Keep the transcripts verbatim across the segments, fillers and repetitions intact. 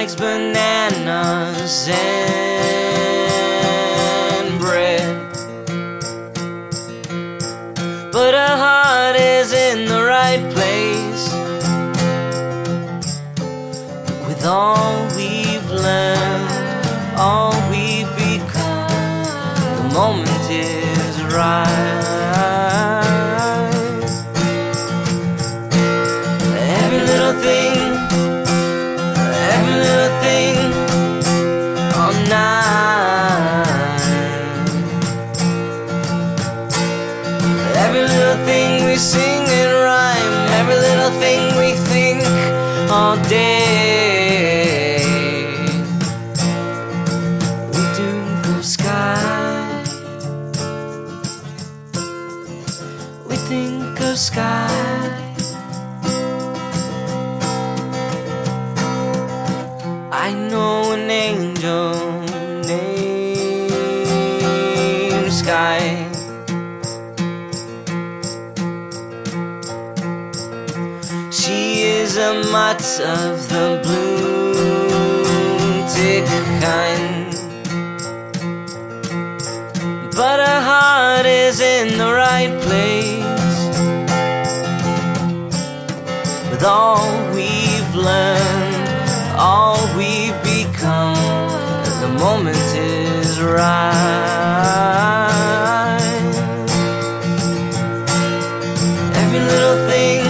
likes bananas and bread, but her heart is in the right place. With all we've learned, all we've become, the moment is right. Every little thing we sing in rhyme, every little thing we think all day. We do go Skye. We think of Skye. I know an angel named Skye. She is a mutt of the blue tick kind, but her heart is in the right place. With all we've learned, all we've become, the moment is right. Every little thing,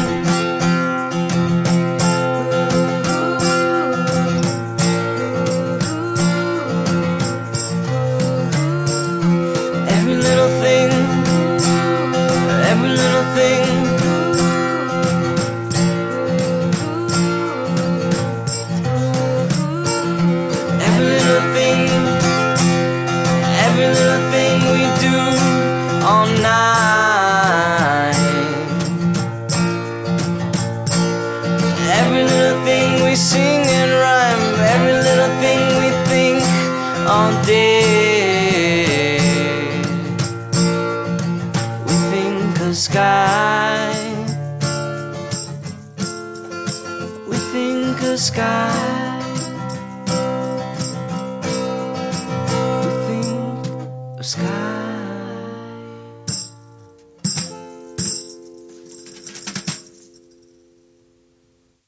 every little thing, every little thing, every little thing, every little thing we do all night, every little thing we sing and rhyme, every little thing we think all day. We think of Skye. We think of Skye.